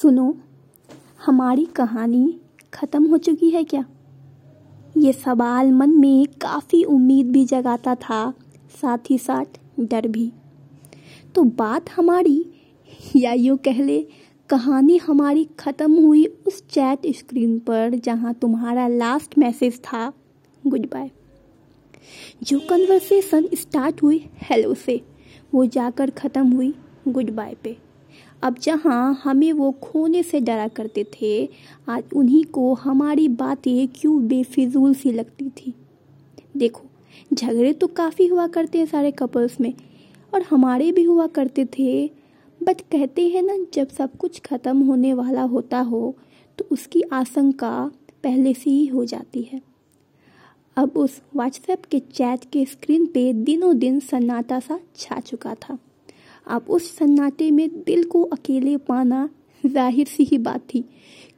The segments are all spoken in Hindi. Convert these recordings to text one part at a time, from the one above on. सुनो, हमारी कहानी ख़त्म हो चुकी है क्या? ये सवाल मन में काफ़ी उम्मीद भी जगाता था, साथ ही साथ डर भी। तो बात हमारी, या यूँ कह ले कहानी हमारी ख़त्म हुई उस चैट स्क्रीन पर जहाँ तुम्हारा लास्ट मैसेज था गुड बाय। जो कन्वर्सेशन स्टार्ट हुई हेलो से, वो जाकर ख़त्म हुई गुड बाय पे। अब जहाँ हमें वो खोने से डरा करते थे, आज उन्हीं को हमारी बातें क्यों बेफिजूल सी लगती थी। देखो, झगड़े तो काफ़ी हुआ करते हैं सारे कपल्स में, और हमारे भी हुआ करते थे, बट कहते हैं ना, जब सब कुछ ख़त्म होने वाला होता हो तो उसकी आशंका पहले से ही हो जाती है। अब उस व्हाट्सएप के चैट के स्क्रीन पे दिनों दिन सन्नाटा सा छा चुका था। अब उस सन्नाटे में दिल को अकेले पाना जाहिर सी ही बात थी,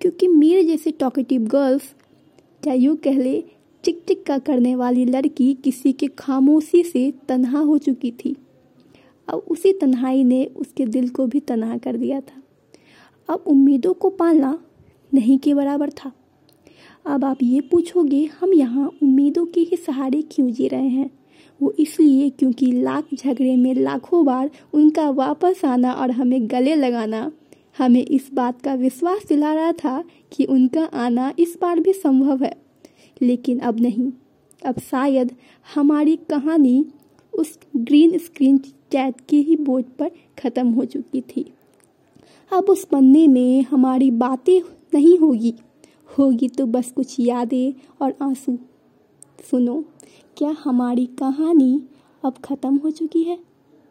क्योंकि मेरे जैसे टॉकेटिव गर्ल्स, या यूँ कह ले टिक टिक का करने वाली लड़की, किसी के खामोशी से तन्हा हो चुकी थी। अब उसी तन्हाई ने उसके दिल को भी तन्हा कर दिया था। अब उम्मीदों को पालना नहीं के बराबर था। अब आप ये पूछोगे, हम यहाँ उम्मीदों के ही सहारे क्यों जी रहे हैं? वो इसलिए क्योंकि लाख झगड़े में लाखों बार उनका वापस आना और हमें गले लगाना हमें इस बात का विश्वास दिला रहा था कि उनका आना इस बार भी संभव है। लेकिन अब नहीं। अब शायद हमारी कहानी उस ग्रीन स्क्रीन चैट के ही बोर्ड पर ख़त्म हो चुकी थी। अब उस पन्ने में हमारी बातें नहीं होगी तो बस कुछ यादें और आंसू। सुनो, क्या हमारी कहानी अब ख़त्म हो चुकी है?